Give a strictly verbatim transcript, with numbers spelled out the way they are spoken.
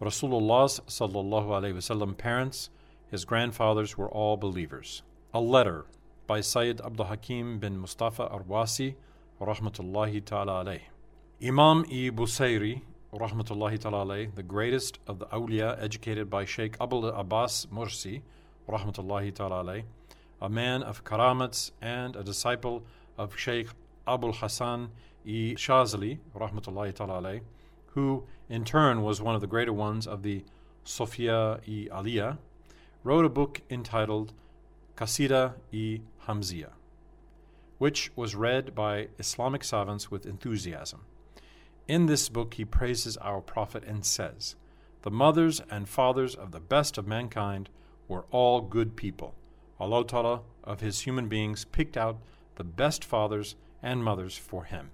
Rasulullah's sallallahu alaihi wasallam parents, his grandfathers, were all believers. A letter by Sayyid Abdul Hakim bin Mustafa Arwasi, rahmatullahi ta'ala alayh. Imam I. Busayri, rahmatullahi ta'ala alayh, the greatest of the awliya educated by Sheikh Abul Abbas Mursi, rahmatullahi ta'ala alayh, a man of karamats and a disciple of Sheikh Abul Hassan I. Shazli, rahmatullahi ta'ala alayh, who in turn was one of the greater ones of the Sofia e Aliyah, wrote a book entitled Qasida e Hamziya, which was read by Islamic savants with enthusiasm. In this book he praises our Prophet and says, "The mothers and fathers of the best of mankind were all good people. Allah Ta'ala of his human beings picked out the best fathers and mothers for him."